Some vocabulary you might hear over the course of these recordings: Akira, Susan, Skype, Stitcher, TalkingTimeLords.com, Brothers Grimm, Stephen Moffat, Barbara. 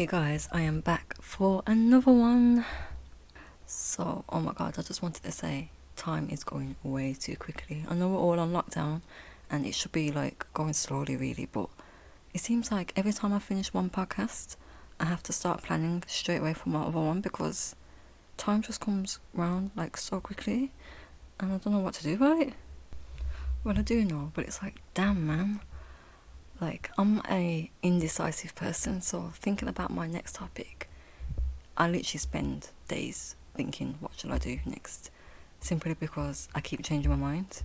Hey guys, I am back for another one. So, oh my god, I just wanted to say, time is going way too quickly. I know we're all on lockdown, and it should be like going slowly really, but it seems like every time I finish one podcast, I have to start planning straight away for my other one, because time just comes round like so quickly, and I don't know what to do about it. Well, I do know, but it's like, damn man. Like, I'm a indecisive person, so thinking about my next topic, I literally spend days thinking, what shall I do next? Simply because I keep changing my mind.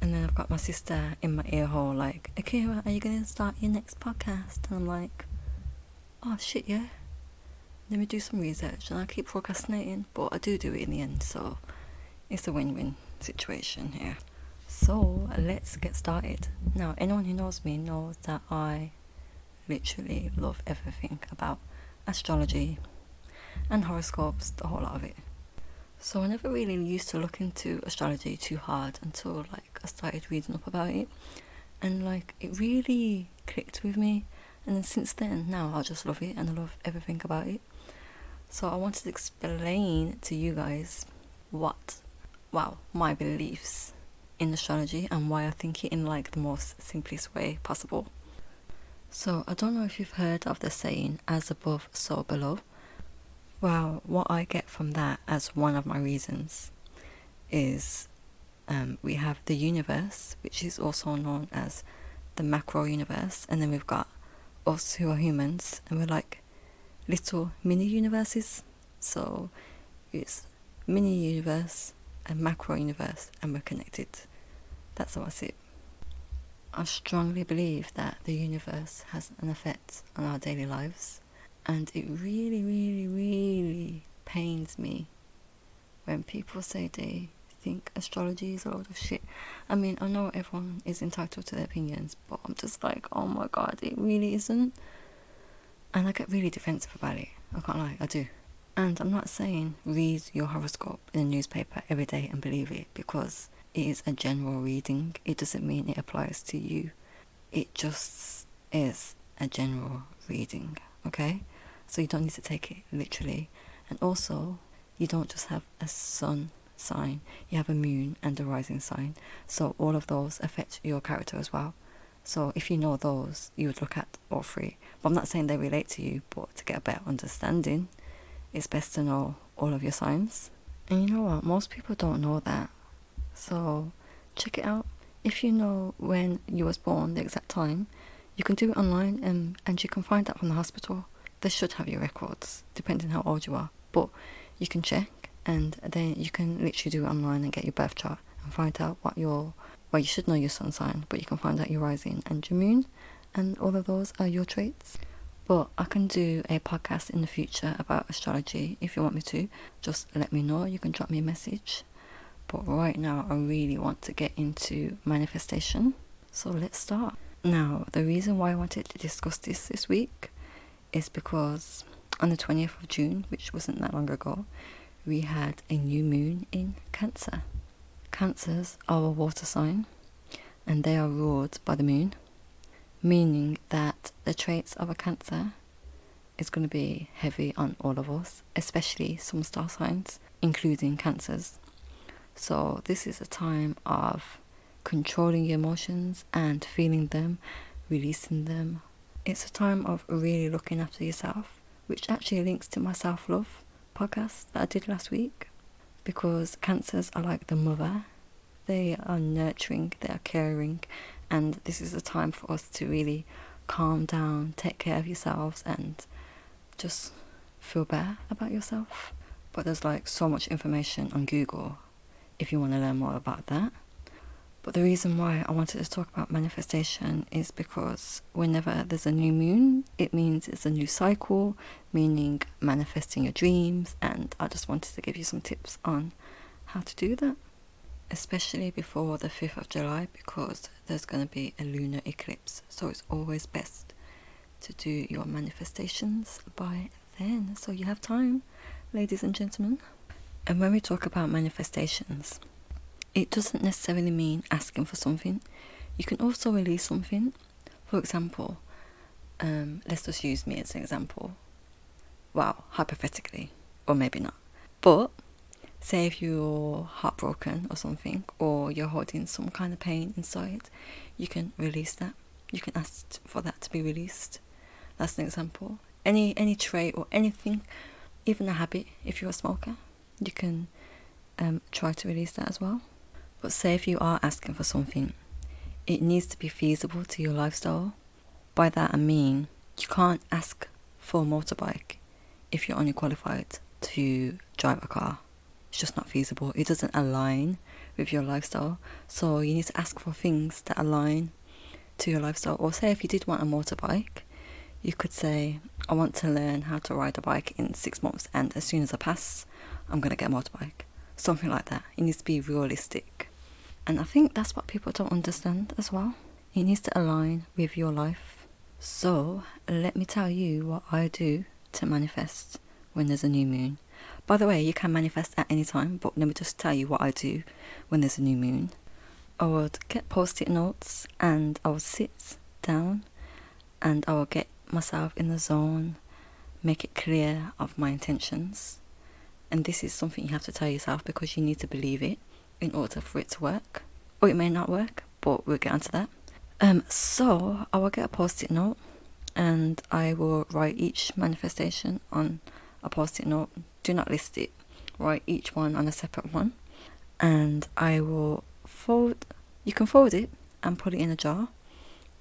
And then I've got my sister in my ear hole, like, Akira, are you going to start your next podcast? And I'm like, oh shit, yeah. Let me do some research. And I keep procrastinating, but I do it in the end, so it's a win-win situation here. So let's get started. Now, anyone who knows me knows that I literally love everything about astrology and horoscopes, the whole lot of it. So I never really used to look into astrology too hard until like I started reading up about it, and like it really clicked with me, and then since then now I just love it and I love everything about it. So I wanted to explain to you guys my beliefs in astrology and why I think it in like the most simplest way possible. So I don't know if you've heard of the saying, as above so below. Well, what I get from that as one of my reasons is we have the universe, which is also known as the macro universe, and then we've got us who are humans, and we're like little mini universes. So it's mini universe, a macro universe, and we're connected. That's how I see it. I strongly believe that the universe has an effect on our daily lives, and it really, really, really pains me when people say they think astrology is a load of shit. I mean, I know everyone is entitled to their opinions, but I'm just like, oh my god, it really isn't. And I get really defensive about it. I can't lie, I do. And I'm not saying read your horoscope in a newspaper every day and believe it, because it is a general reading. It doesn't mean it applies to you. It just is a general reading, okay? So you don't need to take it literally. And also, you don't just have a sun sign. You have a moon and a rising sign. So all of those affect your character as well. So if you know those, you would look at all three. But I'm not saying they relate to you, but to get a better understanding, it's best to know all of your signs. And you know what, most people don't know that, so check it out. If you know when you was born, the exact time, you can do it online, and you can find that from the hospital. They should have your records depending how old you are, but you can check, and then you can literally do it online and get your birth chart and find out what your, well, you should know your sun sign, but you can find out your rising and your moon, and all of those are your traits. But I can do a podcast in the future about astrology. If you want me to, just let me know. You can drop me a message. But right now, I really want to get into manifestation. So let's start. Now, the reason why I wanted to discuss this week is because on the 20th of June, which wasn't that long ago, we had a new moon in Cancer. Cancers are a water sign, and they are ruled by the moon, meaning that the traits of a Cancer is going to be heavy on all of us, especially some star signs, including Cancers. So this is a time of controlling your emotions and feeling them, releasing them. It's a time of really looking after yourself, which actually links to my self-love podcast that I did last week, because Cancers are like the mother. They are nurturing, they are caring, and this is a time for us to really calm down, take care of yourselves, and just feel better about yourself. But there's like so much information on Google if you want to learn more about that. But the reason why I wanted to talk about manifestation is because whenever there's a new moon, it means it's a new cycle, meaning manifesting your dreams, and I just wanted to give you some tips on how to do that, especially before the 5th of July, because there's going to be a lunar eclipse. So it's always best to do your manifestations by then, so you have time, ladies and gentlemen. And when we talk about manifestations, it doesn't necessarily mean asking for something. You can also release something. For example, let's just use me as an example. well, hypothetically, or maybe not. But say if you're heartbroken or something, or you're holding some kind of pain inside, you can release that. You can ask for that to be released. That's an example. Any trait or anything, even a habit, if you're a smoker, you can try to release that as well. But say if you are asking for something, it needs to be feasible to your lifestyle. By that I mean, you can't ask for a motorbike if you're only qualified to drive a car. It's just not feasible. It doesn't align with your lifestyle. So you need to ask for things that align to your lifestyle. Or say if you did want a motorbike, you could say, I want to learn how to ride a bike in 6 months, and as soon as I pass, I'm going to get a motorbike. Something like that. It needs to be realistic. And I think that's what people don't understand as well. It needs to align with your life. So let me tell you what I do to manifest when there's a new moon. By the way, you can manifest at any time, but let me just tell you what I do when there's a new moon. I would get post-it notes and I would sit down and I would get myself in the zone, make it clear of my intentions. And this is something you have to tell yourself because you need to believe it in order for it to work. Or it may not work, but we'll get onto that. So I will get a post-it note and I will write each manifestation on a post-it note. Do not list it. Write each one on a separate one, and I will fold. You can fold it and put it in a jar.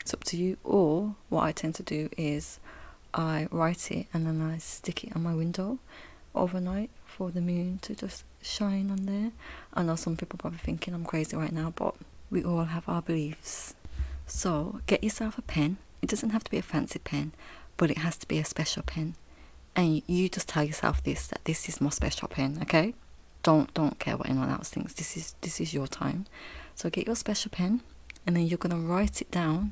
It's up to you. Or what I tend to do is I write it and then I stick it on my window overnight for the moon to just shine on there. I know some people are probably thinking I'm crazy right now, but we all have our beliefs. So get yourself a pen. It doesn't have to be a fancy pen, but it has to be a special pen. And you just tell yourself this, that this is my special pen, okay? Don't care what anyone else thinks. This is your time. So get your special pen, and then you're going to write it down.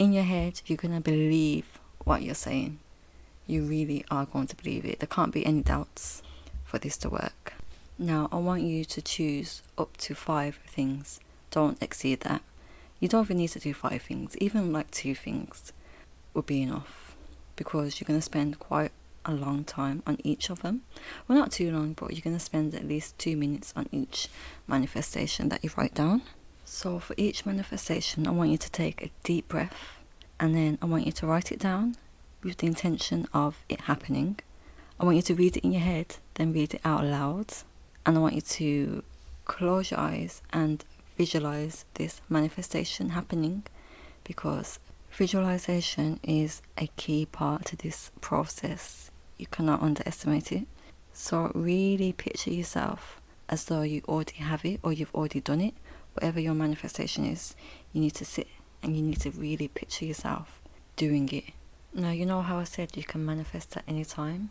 In your head, you're going to believe what you're saying. You really are going to believe it. There can't be any doubts for this to work. Now, I want you to choose up to 5 things. Don't exceed that. You don't even need to do 5 things. Even like 2 things would be enough, because you're going to spend quite a long time on each of them. Well, not too long, but you're going to spend at least 2 minutes on each manifestation that you write down. So for each manifestation, I want you to take a deep breath, and then I want you to write it down with the intention of it happening. I want you to read it in your head, then read it out loud, and I want you to close your eyes and visualize this manifestation happening, because visualization is a key part to this process. You cannot underestimate it. So really picture yourself as though you already have it or you've already done it. Whatever your manifestation is, you need to sit and you need to really picture yourself doing it. Now, you know how I said you can manifest at any time?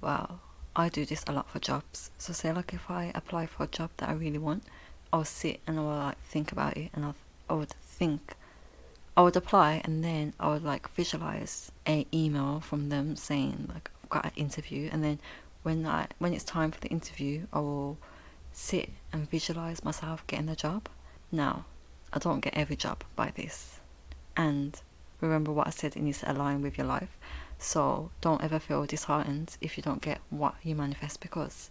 Well, I do this a lot for jobs. So say like if I apply for a job that I really want, I'll sit and I'll like think about it, and I would apply, and then I would like visualize an email from them saying like I've got an interview, and then when it's time for the interview, I will sit and visualize myself getting the job. Now, I don't get every job by this, and remember what I said, it needs to align with your life. So don't ever feel disheartened if you don't get what you manifest, because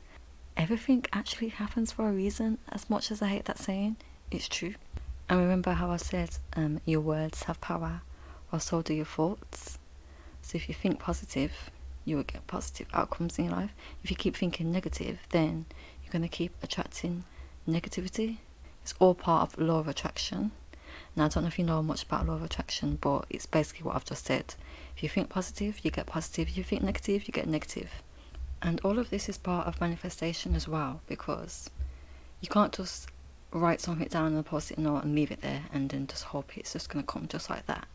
everything actually happens for a reason. As much as I hate that saying, it's true. And remember how I said your words have power, or so do your thoughts. So if you think positive, you will get positive outcomes in your life. If you keep thinking negative, then you're going to keep attracting negativity. It's all part of law of attraction. Now, I don't know if you know much about law of attraction, but it's basically what I've just said. If you think positive, you get positive. If you think negative, you get negative. And all of this is part of manifestation as well, because you can't just write something down on a post-it note and leave it there and then just hope it's just going to come just like that.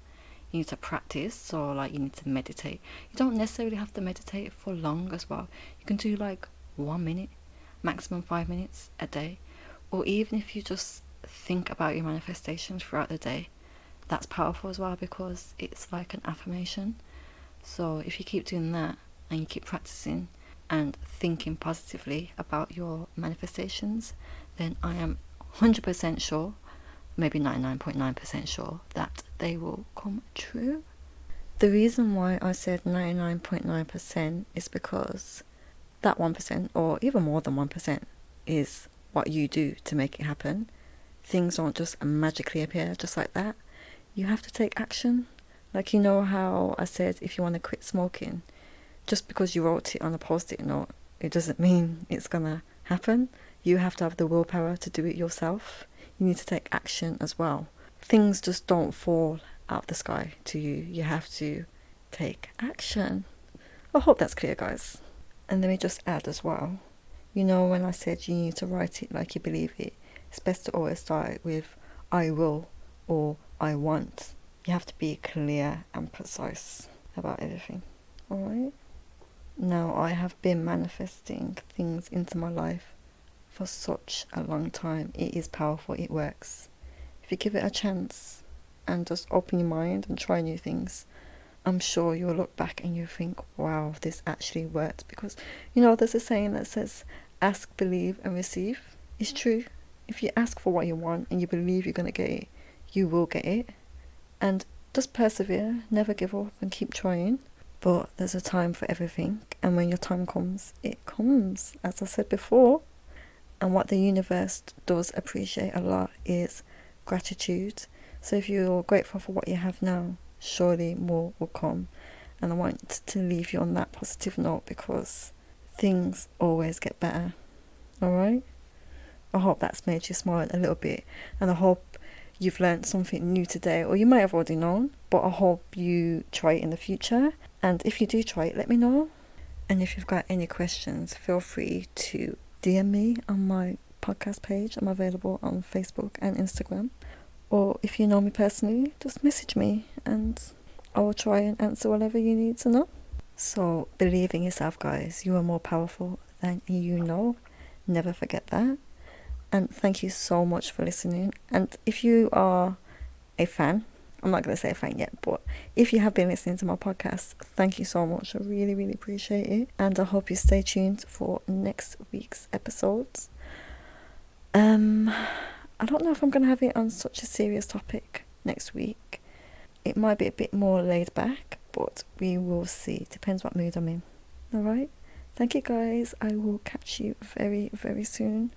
You need to practice, so like you need to meditate. You don't necessarily have to meditate for long as well. You can do like 1 minute, maximum 5 minutes a day, or even if you just think about your manifestations throughout the day. That's powerful as well, because it's like an affirmation. So if you keep doing that and you keep practicing and thinking positively about your manifestations, then I am 100% sure, maybe 99.9% sure, that they will come true. The reason why I said 99.9% is because that 1%, or even more than 1%, is what you do to make it happen. Things don't just magically appear just like that. You have to take action. Like, you know how I said, if you want to quit smoking, just because you wrote it on a post-it note, it doesn't mean it's gonna happen. You have to have the willpower to do it yourself. You need to take action as well. Things just don't fall out of the sky to you. You have to take action. I hope that's clear, guys. And let me just add as well, you know, when I said you need to write it like you believe it, it's best to always start with I will or I want. You have to be clear and precise about everything. Alright? Now, I have been manifesting things into my life for such a long time. It is powerful. It works. If you give it a chance and just open your mind and try new things, I'm sure you'll look back and you'll think, wow, this actually worked. Because, you know, there's a saying that says, ask, believe and receive. It's true. If you ask for what you want and you believe you're going to get it, you will get it. And just persevere, never give up and keep trying. But there's a time for everything. And when your time comes, it comes, as I said before. And what the universe does appreciate a lot is gratitude. So if you're grateful for what you have now, surely more will come. And I want to leave you on that positive note, because things always get better. Alright? I hope that's made you smile a little bit, and I hope you've learned something new today, or you might have already known, but I hope you try it in the future. And if you do try it, let me know. And if you've got any questions, feel free to DM me on my podcast page. I'm available on Facebook and Instagram. Or if you know me personally, just message me and I will try and answer whatever you need to know. So believe in yourself, guys. You are more powerful than you know. Never forget that. And thank you so much for listening. And if you are a fan, I'm not going to say a fan yet, but if you have been listening to my podcast, thank you so much. I really, really appreciate it. And I hope you stay tuned for next week's episodes. I don't know if I'm going to have it on such a serious topic next week. It might be a bit more laid back, but we will see. Depends what mood I'm in. All right. Thank you, guys. I will catch you very, very soon.